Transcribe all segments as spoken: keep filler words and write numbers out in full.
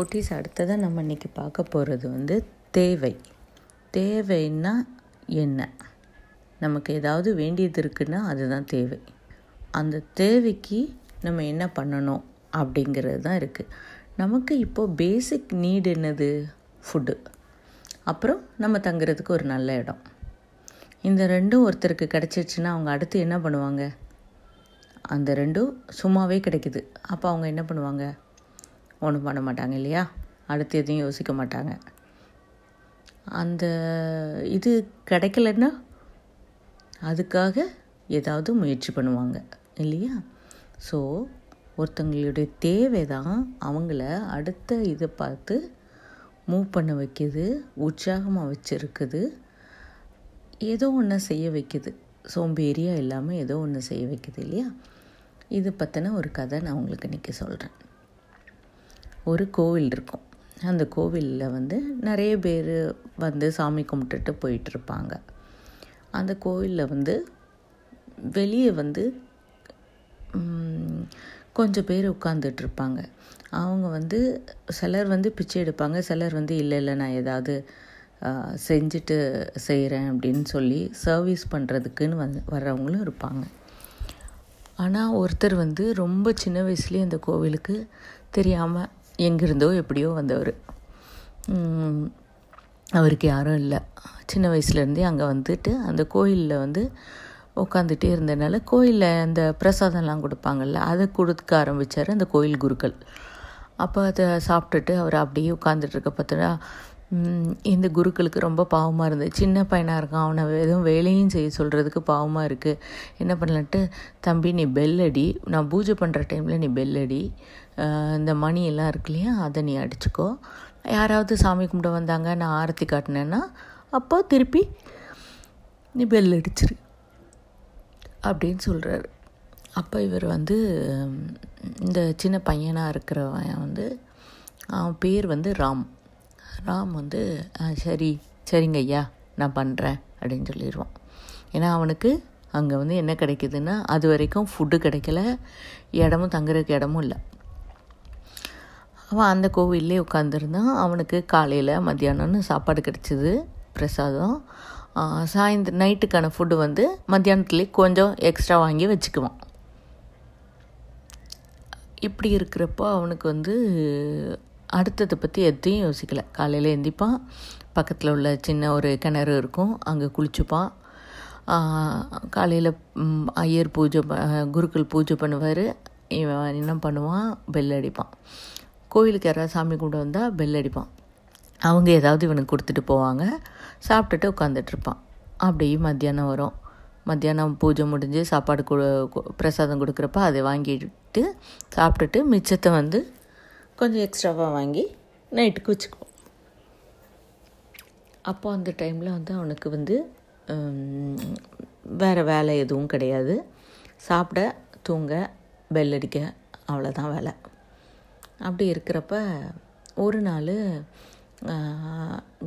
குட்டீஸ், அடுத்ததாக நம்ம இன்றைக்கி பார்க்க போகிறது வந்து தேவை. தேவைன்னா என்ன? நமக்கு ஏதாவது வேண்டியது இருக்குன்னா அதுதான் தேவை. அந்த தேவைக்கு நம்ம என்ன பண்ணணும் அப்படிங்கிறது தான் இருக்குது. நமக்கு இப்போது பேசிக் நீடு என்னது? ஃபுட்டு, அப்புறம் நம்ம தங்குறதுக்கு ஒரு நல்ல இடம். இந்த ரெண்டும் ஒருத்தருக்கு கிடச்சிருச்சுன்னா அவங்க அடுத்து என்ன பண்ணுவாங்க? அந்த ரெண்டும் சும்மாவே கிடைக்குது, அப்போ அவங்க என்ன பண்ணுவாங்க? ஒன்றும் பண்ண மாட்டாங்க இல்லையா? அடுத்து எதையும் யோசிக்க மாட்டாங்க. அந்த இது கிடைக்கலன்னா அதுக்காக ஏதாவது முயற்சி பண்ணுவாங்க இல்லையா? ஸோ ஒருத்தங்களுடைய தேவை தான் அவங்கள அடுத்த இதை பார்த்து மூவ் பண்ண வைக்கிது, உற்சாகமாக வச்சுருக்குது, ஏதோ ஒன்று செய்ய வைக்கிது, சோம்பேறியாக இல்லாமல் ஏதோ ஒன்று செய்ய வைக்கிது இல்லையா? இது பற்றின ஒரு கதை நான் உங்களுக்கு இன்றைக்கி சொல்கிறேன். ஒரு கோவில் இருக்கும். அந்த கோவிலில் வந்து நிறைய பேர் வந்து சாமி கும்பிட்டுட்டு போயிட்டுருப்பாங்க. அந்த கோவிலில் வந்து வெளியே வந்து கொஞ்சம் பேர் உட்காந்துட்ருப்பாங்க. அவங்க வந்து சிலர் வந்து பிச்சை எடுப்பாங்க, சிலர் வந்து இல்லை இல்லை நான் ஏதாவது செஞ்சுட்டு செய்கிறேன் அப்படின்னு சொல்லி சர்வீஸ் பண்ணுறதுக்குன்னு வந்து வர்றவங்களும் இருப்பாங்க. ஆனால் ஒருத்தர் வந்து ரொம்ப சின்ன வயசுலேயே அந்த கோவிலுக்கு தெரியாமல் எங்கிருந்தோ எப்படியோ வந்தவர். அவருக்கு யாரும் இல்லை. சின்ன வயசுலேருந்தே அங்கே வந்துட்டு அந்த கோயிலில் வந்து உட்காந்துட்டே இருந்ததுனால கோயிலில் அந்த பிரசாதம்லாம் கொடுப்பாங்கள்ல, அதை கொடுக்க ஆரம்பித்தார் அந்த கோயில் குருக்கள். அப்போ அதை சாப்பிட்டுட்டு அவர் அப்படியே உட்காந்துட்ருக்க பார்த்தோன்னா இந்த குருக்களுக்கு ரொம்ப பாவமாக இருந்தது. சின்ன பையனாக இருக்கான், அவனை எதுவும் வேலையும் செய்ய சொல்கிறதுக்கு பாவமாக இருக்குது. என்ன பண்ணலான்ட்டு, தம்பி நீ பெல்லடி, நான் பூஜை பண்ணுற டைமில் நீ பெல்லடி, இந்த மணியெல்லாம் இருக்கு இல்லையா அதை நீ அடிச்சுக்கோ, யாராவது சாமி கும்பிட வந்தாங்க நான் ஆரத்தி காட்டினேன்னா அப்போ திருப்பி நீ பெல் அடிச்சிரு அப்படின்னு சொல்கிறாரு. அப்போ இவர் வந்து இந்த சின்ன பையனாக இருக்கிறவன் வந்து அவன் பேர் வந்து ராம். ராம் வந்து சரி சரிங்க ஐயா நான் பண்ணுறேன் அப்படின்னு சொல்லிடுவான். ஏன்னா அவனுக்கு அங்கே வந்து என்ன கிடைக்குதுன்னா அது வரைக்கும் ஃபுட்டு கிடைக்கல, இடமும் தங்குறதுக்கு இடமும் இல்லை. அவன் அந்த கோவிலே உட்காந்துருந்தான். அவனுக்கு காலையில் மத்தியானம்னு சாப்பாடு கிடச்சிது, பிரசாதம். சாயந்தர நைட்டுக்கான ஃபுட்டு வந்து மத்தியானத்துலேயே கொஞ்சம் எக்ஸ்ட்ரா வாங்கி வச்சுக்குவான். இப்படி இருக்கிறப்போ அவனுக்கு வந்து அடுத்ததை பற்றி எதையும் யோசிக்கலை. காலையில் எழுந்திப்பான், பக்கத்தில் உள்ள சின்ன ஒரு கிணறு இருக்கும் அங்கே குளிச்சுப்பான். காலையில் ஐயர் பூஜை குருக்கள் பூஜை பண்ணுவார். இவன் என்ன பண்ணுவான்? பெல் அடிப்பான். கோயிலுக்கு யாராவது சாமி கூட வந்தால் பெல் அடிப்பான். அவங்க ஏதாவது இவனுக்கு கொடுத்துட்டு போவாங்க. சாப்பிட்டுட்டு உட்காந்துட்ருப்பான். அப்படியே மத்தியானம் வரும். மத்தியானம் பூஜை முடிஞ்சு சாப்பாடு கொடு பிரசாதம் கொடுக்குறப்ப அதை வாங்கிட்டு சாப்பிட்டுட்டு மிச்சத்தை வந்து கொஞ்சம் எக்ஸ்ட்ராவாக வாங்கி நைட்டுக்கு வச்சுக்குவோம். அப்போது அந்த டைமில் வந்து அவனுக்கு வந்து வேறு வேலை எதுவும் கிடையாது. சாப்பிட, தூங்க, பெல் அடிக்க, அவ்வளோதான் வேலை. அப்படி இருக்கிறப்ப ஒரு நாள்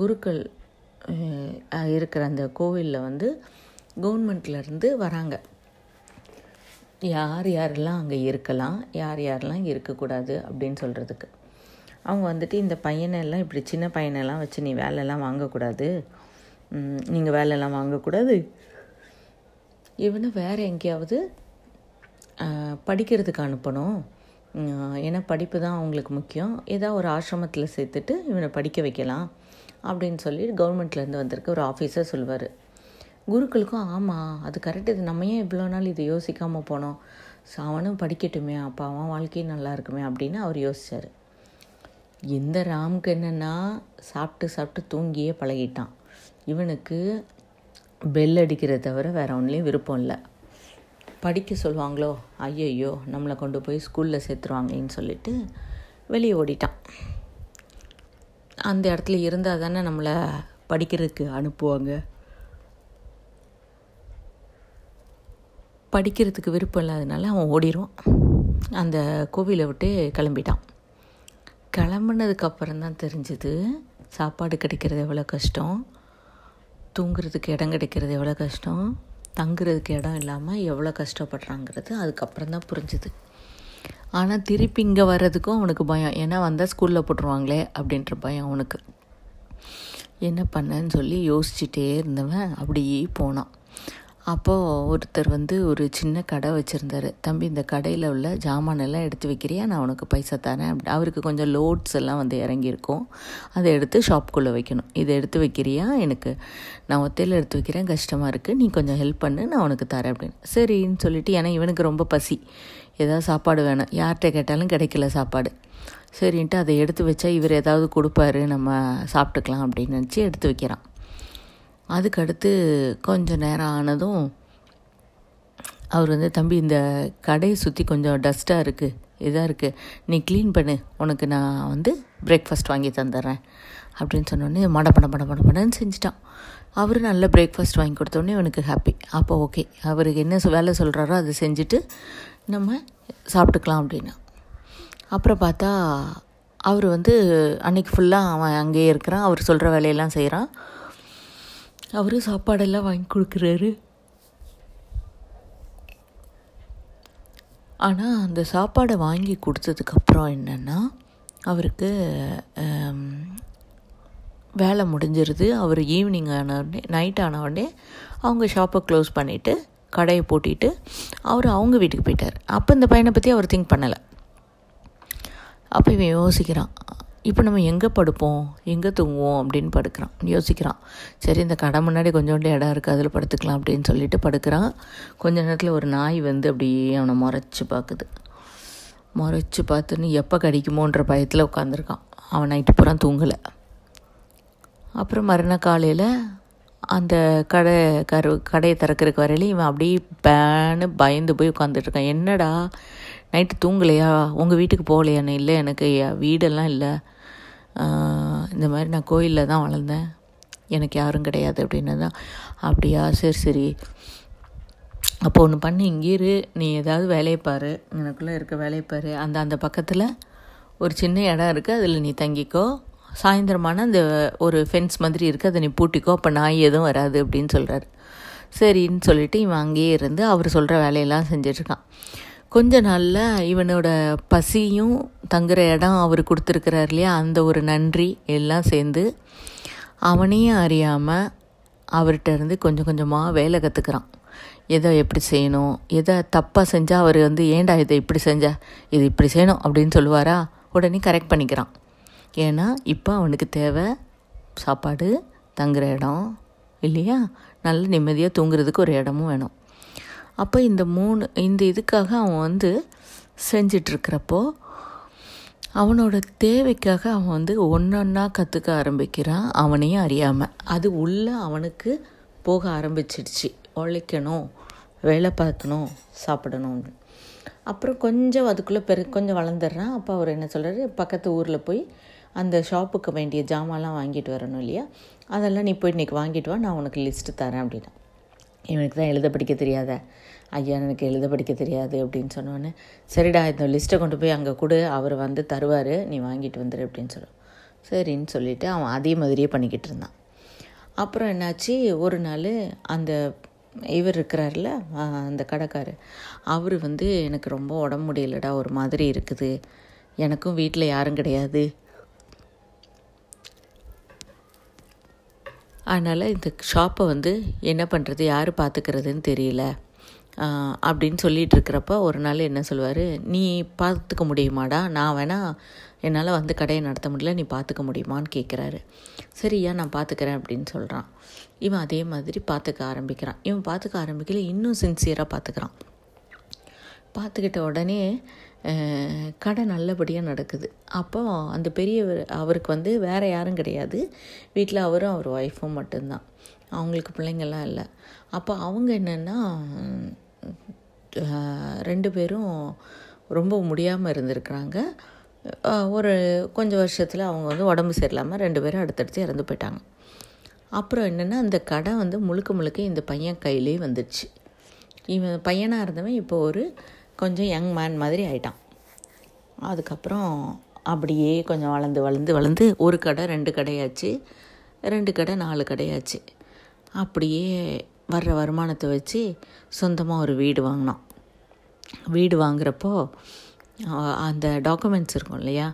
குருக்கள் இருக்கிற அந்த கோவிலில் வந்து கவர்மெண்ட்லேருந்து வராங்க. யார் யாரெல்லாம் அங்கே இருக்கலாம், யார் யாரெல்லாம் இருக்கக்கூடாது அப்படின்னு சொல்கிறதுக்கு அவங்க வந்துட்டு இந்த பையனெல்லாம் இப்படி சின்ன பையனெல்லாம் வச்சு நீ வேலைலாம் வாங்கக்கூடாது, நீங்கள் வேலைலாம் வாங்கக்கூடாது, இவனை வேறு எங்கேயாவது படிக்கிறதுக்கு அனுப்பணும், ஏன்னா படிப்பு தான் அவங்களுக்கு முக்கியம், ஏதோ ஒரு ஆசிரமத்தில் சேர்த்துட்டு இவனை படிக்க வைக்கலாம் அப்படின்னு சொல்லி கவர்மெண்ட்லேருந்து வந்திருக்க ஒரு ஆஃபீஸர் சொல்வார். குருக்களுக்கும் ஆமாம் அது கரெக்ட், இது நம்ம ஏன் இவ்வளோ நாள் இது யோசிக்காமல் போனோம், அவனும் படிக்கட்டுமே, அப்போ அவன் வாழ்க்கையும் நல்லா இருக்குமே அப்படின்னு அவர் யோசித்தார். இந்த ராமுக்கு என்னென்னா சாப்பிட்டு சாப்பிட்டு தூங்கியே பழகிட்டான். இவனுக்கு பெல் அடிக்கிறத தவிர வேறு ஒன்றுலேயும் விருப்பம் இல்லை. படிக்க சொல்லுவாங்களோ, ஐயோ நம்மளை கொண்டு போய் ஸ்கூலில் சேர்த்துருவாங்கன்னு சொல்லிட்டு வெளியே ஓடிட்டான். அந்த இடத்துல இருந்தால் தானே நம்மளை படிக்கிறதுக்கு அனுப்புவாங்க. படிக்கிறதுக்கு விருப்பம் இல்லாதனால அவன் ஓடிடுவான். அந்த கோவிலை விட்டு கிளம்பிட்டான். கிளம்புனதுக்கப்புறம் தான் தெரிஞ்சுது சாப்பாடு கிடைக்கிறது எவ்வளோ கஷ்டம், தூங்குறதுக்கு இடம் கிடைக்கிறது எவ்வளோ கஷ்டம், தங்குறதுக்கு இடம் இல்லாமல் எவ்வளோ கஷ்டப்படுறாங்கிறது அதுக்கப்புறம் தான் புரிஞ்சுது. ஆனால் திருப்பி இங்கே வர்றதுக்கும் அவனுக்கு பயம், ஏன்னா வந்தால் ஸ்கூலில் போட்டுருவாங்களே அப்படின்ற பயம் அவனுக்கு. என்ன பண்ணேன்னு சொல்லி யோசிச்சுட்டே இருந்தவன் அப்படியே போனான். அப்போது ஒருத்தர் வந்து ஒரு சின்ன கடை வச்சுருந்தார். தம்பி, இந்த கடையில் உள்ள ஜாமானெல்லாம் எடுத்து வைக்கிறியா, நான் உனக்கு பைசா தரேன் அப்படி. அவருக்கு கொஞ்சம் லோட்ஸ் எல்லாம் வந்து இறங்கியிருக்கும், அதை எடுத்து ஷாப்புக்குள்ளே வைக்கணும். இதை எடுத்து வைக்கிறியா, எனக்கு நான் ஒத்தையில் எடுத்து வைக்கிறேன், கஷ்டமாக இருக்குது, நீ கொஞ்சம் ஹெல்ப் பண்ணு, நான் உனக்கு தரேன் அப்படின்னு. சரின்னு சொல்லிட்டு, ஏன்னா இவனுக்கு ரொம்ப பசி, ஏதாவது சாப்பாடு வேணும், யார்கிட்ட கேட்டாலும் கிடைக்கல சாப்பாடு. சரின்ட்டு அதை எடுத்து வச்சா இவர் ஏதாவது கொடுப்பாரு, நம்ம சாப்பிட்டுக்கலாம் அப்படின்னு நினச்சி எடுத்து வைக்கிறான். அதுக்கடுத்து கொஞ்சம் நேரம் ஆனதும் அவர் வந்து, தம்பி இந்த கடையை சுற்றி கொஞ்சம் டஸ்ட்டாக இருக்குது, இதாக இருக்குது, நீ க்ளீன் பண்ணு, உனக்கு நான் வந்து பிரேக்ஃபாஸ்ட் வாங்கி தந்துடுறேன் அப்படின்னு சொன்னோடனே மட பட பட பட படன்னு செஞ்சிட்டான். அவர் நல்ல பிரேக்ஃபாஸ்ட் வாங்கி கொடுத்தோடனே அவனுக்கு ஹாப்பி. அப்போ ஓகே, அவருக்கு என்ன வேலை சொல்கிறாரோ அதை செஞ்சுட்டு நம்ம சாப்பிட்டுக்கலாம் அப்படின்னா. அப்புறம் பார்த்தா அவர் வந்து அன்றைக்கி ஃபுல்லாக அவன் அங்கேயே இருக்கிறான், அவர் சொல்கிற வேலையெல்லாம் செய்கிறான், அவரு சாப்பாடெல்லாம் வாங்கி கொடுக்குறாரு. ஆனால் அந்த சாப்பாடை வாங்கி கொடுத்ததுக்கப்புறம் என்னென்னா, அவருக்கு வேலை முடிஞ்சிருது. அவர் ஈவினிங் ஆன உடனே, நைட் ஆன உடனே அவங்க ஷாப்பை க்ளோஸ் பண்ணிவிட்டு கடையை பூட்டிட்டு அவர் அவங்க வீட்டுக்கு போயிட்டார். அப்போ இந்த பையனை பற்றி அவர் திங்க் பண்ணலை. அப்போ இவன் யோசிக்கிறான், இப்போ நம்ம எங்கே படுப்போம், எங்கே தூங்குவோம் அப்படின்னு படுக்கிறான், யோசிக்கிறான். சரி, இந்த கடை முன்னாடி கொஞ்சோண்டு இடம் இருக்குது, அதில் படுத்துக்கலாம் அப்படின்னு சொல்லிட்டு படுக்கிறான். கொஞ்ச நேரத்தில் ஒரு நாய் வந்து அப்படியே அவனை முறைச்சி பார்க்குது. முறைச்சி பார்த்துன்னு எப்போ கடிக்குமோன்ற பயத்தில் உட்காந்துருக்கான். அவன் நைட்டு பூரா தூங்கலை. அப்புறம் மறுநாள் காலையில் அந்த கடை கரு கடையை திறக்கிறதுக்கு வரையில இவன் அப்படியே பேன்னு பயந்து போய் உட்காந்துட்ருக்கான். என்னடா நைட்டு தூங்கலையா, உங்கள் வீட்டுக்கு போகலையான்னு. இல்லை, எனக்கு வீடெல்லாம் இல்லை, இந்த மாதிரி நான் கோயிலில் தான் வளர்ந்தேன், எனக்கு யாரும் கிடையாது அப்படின்னு தான். அப்படியா, சரி சரி, அப்போ ஒன்று பண்ணு, இங்கேரு, நீ ஏதாவது வேலையை பாரு, எனக்குள்ளே இருக்க வேலையை பாரு, அந்த அந்த பக்கத்தில் ஒரு சின்ன இடம் இருக்குது, அதில் நீ தங்கிக்கோ, சாயந்தரமான அந்த ஒரு ஃபென்ஸ் மாதிரி இருக்குது, அதை நீ பூட்டிக்கோ, அப்போ நாய் எதுவும் வராது அப்படின்னு சொல்கிறார். சரின்னு சொல்லிவிட்டு இவன் அங்கேயே இருந்து அவர் சொல்கிற வேலையெல்லாம் செஞ்சிட்ருக்கான். கொஞ்ச நாளில் இவனோட பசியும் தங்குற இடம் அவர் கொடுத்துருக்கிறார் இல்லையா, அந்த ஒரு நன்றி எல்லாம் சேர்ந்து அவனையும் அறியாமல் அவர்கிட்ட இருந்து கொஞ்சம் கொஞ்சமாக வேலை கற்றுக்கிறான். எதை எப்படி செய்யணும், எதை தப்பாக செஞ்சால் அவர் வந்து, ஏண்டா இதை இப்படி செஞ்சா, இது இப்படி செய்யணும் அப்படின்னு சொல்லுவாரா, உடனே கரெக்ட் பண்ணிக்கிறான். ஏன்னா இப்போ அவனுக்கு தேவை சாப்பாடு, தங்குற இடம் இல்லையா, நல்ல நிம்மதியாக தூங்குறதுக்கு ஒரு இடமும் வேணும். அப்போ இந்த மூணு இந்த இதுக்காக அவன் வந்து செஞ்சிட்ருக்கிறப்போ அவனோட தேவைக்காக அவன் வந்து ஒன்றொன்னா கற்றுக்க ஆரம்பிக்கிறான், அவனையும் அறியாமல். அது உள்ளே அவனுக்கு போக ஆரம்பிச்சிடுச்சு, உழைக்கணும், வேலை பார்க்கணும், சாப்பிடணும். அப்புறம் கொஞ்சம் அதுக்குள்ளே பெரு கொஞ்சம் வளர்ந்துடுறான். அப்போ அவர் என்ன சொல்கிறாரு, பக்கத்து ஊரில் போய் அந்த ஷாப்புக்கு வேண்டிய ஜாமான்லாம் வாங்கிட்டு வரணும் இல்லையா, அதெல்லாம் நீ போய் இன்றைக்கி வாங்கிட்டு வா, நான் உனக்கு லிஸ்ட்டு தரேன் அப்படின்னா. இவனுக்கு தான் எழுத படிக்க தெரியாத, ஐயா எனக்கு எழுத படிக்க தெரியாது அப்படின்னு சொன்னோன்னே, சரிடா இந்த லிஸ்ட்டை கொண்டு போய் அங்கே கொடு, அவர் வந்து தருவார், நீ வாங்கிட்டு வந்துடு அப்படின்னு சொல்லுவான். சரின்னு சொல்லிவிட்டு அவன் அதே மாதிரியே பண்ணிக்கிட்டு இருந்தான். அப்புறம் என்னாச்சு, ஒரு நாள் அந்த இவர் இருக்கிறார்ல அந்த கடைக்காரு, அவர் வந்து எனக்கு ரொம்ப உடம்பு முடியலடா, ஒரு மாதிரி இருக்குது, எனக்கும் வீட்டில் யாரும் கிடையாது, அதனால் இந்த ஷாப்பை வந்து என்ன பண்ணுறது, யார் பார்த்துக்கிறதுன்னு தெரியல அப்படின்னு சொல்லிகிட்டு இருக்கிறப்ப ஒரு நாள் என்ன சொல்லுவார், நீ பார்த்துக்க முடியுமாடா, நான் வேணா என்னால் வந்து கடையை நடத்த முடியல, நீ பார்த்துக்க முடியுமான்னு கேட்குறாரு. சரியா நான் பார்த்துக்கிறேன் அப்படின்னு சொல்கிறான். இவன் அதே மாதிரி பார்த்துக்க ஆரம்பிக்கிறான். இவன் பார்த்துக்க ஆரம்பிக்கல, இன்னும் சின்சியராக பார்த்துக்கிறான். பார்த்துக்கிட்ட உடனே கடை நல்லபடியாக நடக்குது. அப்போ அந்த பெரியவர், அவருக்கு வந்து வேறு யாரும் கிடையாது, வீட்டில் அவரும் அவர் ஒய்ஃபும் மட்டும்தான், அவங்களுக்கு பிள்ளைங்கள்லாம் இல்லை. அப்போ அவங்க என்னென்னா ரெண்டு பேரும் ரொம்ப முடியாமல் இருந்திருக்கிறாங்க. ஒரு கொஞ்சம் வருஷத்தில் அவங்க வந்து உடம்பு சரியில்லாமல் ரெண்டு பேரும் அடுத்தடுத்து இறந்து போயிட்டாங்க. அப்புறம் என்னென்னா அந்த கடை வந்து முழுக்க முழுக்க இந்த பையன் கையிலேயே வந்துடுச்சு. இவன் பையனாக இருந்தவன் இப்போ ஒரு கொஞ்சம் யங் மேன் மாதிரி ஆகிட்டான். அதுக்கப்புறம் அப்படியே கொஞ்சம் வளர்ந்து வளர்ந்து வளர்ந்து ஒரு கடை ரெண்டு கடையாச்சு, ரெண்டு கடை நாலு கடையாச்சு. அப்படியே வர்ற வருமானத்தை வச்சு சொந்தமாக ஒரு வீடு வாங்கினான். வீடு வாங்குறப்போ அந்த டாக்குமெண்ட்ஸ் இருக்கும் இல்லையா,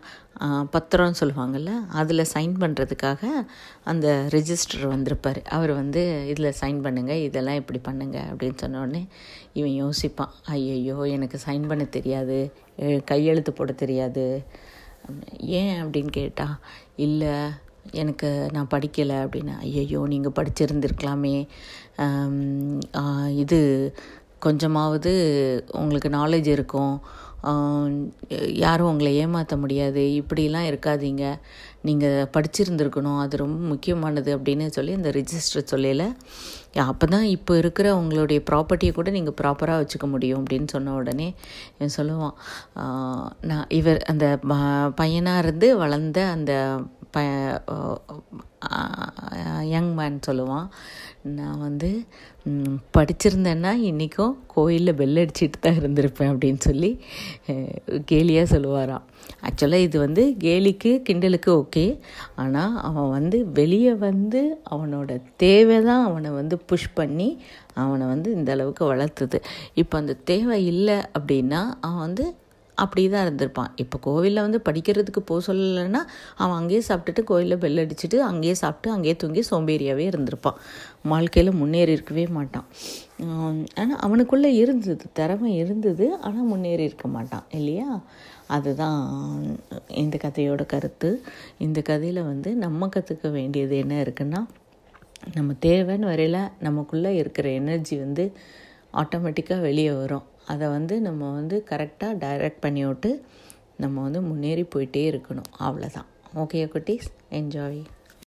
பத்திரம்னு சொல்லுவாங்கள்ல, அதில் சைன் பண்ணுறதுக்காக அந்த ரெஜிஸ்டர் வந்திருப்பார். அவர் வந்து இதில் சைன் பண்ணுங்கள், இதெல்லாம் இப்படி பண்ணுங்கள் அப்படின்னு சொன்னோடனே இவன் யோசிப்பான், ஐயோ எனக்கு சைன் பண்ண தெரியாது, கையெழுத்து போட தெரியாது. ஏன் அப்படின்னு கேட்டால், இல்லை எனக்கு நான் படிக்கலை அப்படின்னு. ஐயோ நீங்கள் படிச்சிருந்துருக்கலாமே, இது கொஞ்சமாவது உங்களுக்கு நாலேஜ் இருக்கும், யாரும் உங்களை ஏமாற்ற முடியாது, இப்படிலாம் இருக்காதீங்க, நீங்கள் படிச்சிருந்துருக்கணும், அது ரொம்ப முக்கியமானது அப்படின்னு சொல்லி அந்த ரிஜிஸ்டர் சொல்லல, அப்போ தான் இப்போ இருக்கிற உங்களுடைய ப்ராப்பர்ட்டியை கூட நீங்கள் ப்ராப்பராக வச்சுக்க முடியும் அப்படின்னு சொன்ன உடனே இவன் சொல்லுவான், நான் இவர் அந்த பையனாக இருந்து வளர்ந்த அந்த ப யங் மேன் சொல்லுவான், நான் வந்து படிச்சிருந்தேன்னா இன்றைக்கும் கோயிலில் பெல் அடிச்சுட்டு தான் இருந்திருப்பேன் அப்படின்னு சொல்லி கேலியாக சொல்லுவாராம். ஆக்சுவலாக இது வந்து கேலிக்கு கிண்டலுக்கு ஓகே, ஆனால் அவன் வந்து வெளியே வந்து அவனோட தேவை தான் அவனை வந்து புஷ் பண்ணி அவனை வந்து இந்த அளவுக்கு வளர்த்துது. இப்போ அந்த தேவை இல்லை அப்படின்னா அவன் வந்து அப்படி தான் இருந்திருப்பான். இப்போ கோவிலில் வந்து படிக்கிறதுக்கு போக சொல்லலைன்னா அவன் அங்கேயே சாப்பிட்டுட்டு கோயிலில் பெல் அடிச்சுட்டு அங்கேயே சாப்பிட்டு அங்கேயே தூங்கி சோம்பேறியாகவே இருந்திருப்பான், வாழ்க்கையில் முன்னேறி இருக்கவே மாட்டான். ஆனால் அவனுக்குள்ளே இருந்தது திறமை இருந்தது, ஆனால் முன்னேறி இருக்க மாட்டான் இல்லையா. அதுதான் இந்த கதையோட கருத்து. இந்த கதையில் வந்து நம்ம கற்றுக்க வேண்டியது என்ன இருக்குன்னா, நம்ம தேவைன்னு வரையில் நமக்குள்ளே இருக்கிற எனர்ஜி வந்து ஆட்டோமேட்டிக்காக வெளியே வரும். அதை வந்து நம்ம வந்து கரெக்டாக டைரக்ட் பண்ணி விட்டு நம்ம வந்து முன்னேறி போயிட்டே இருக்கணும். அவ்வளோதான். ஓகே குட்டீஸ், என்ஜாய்.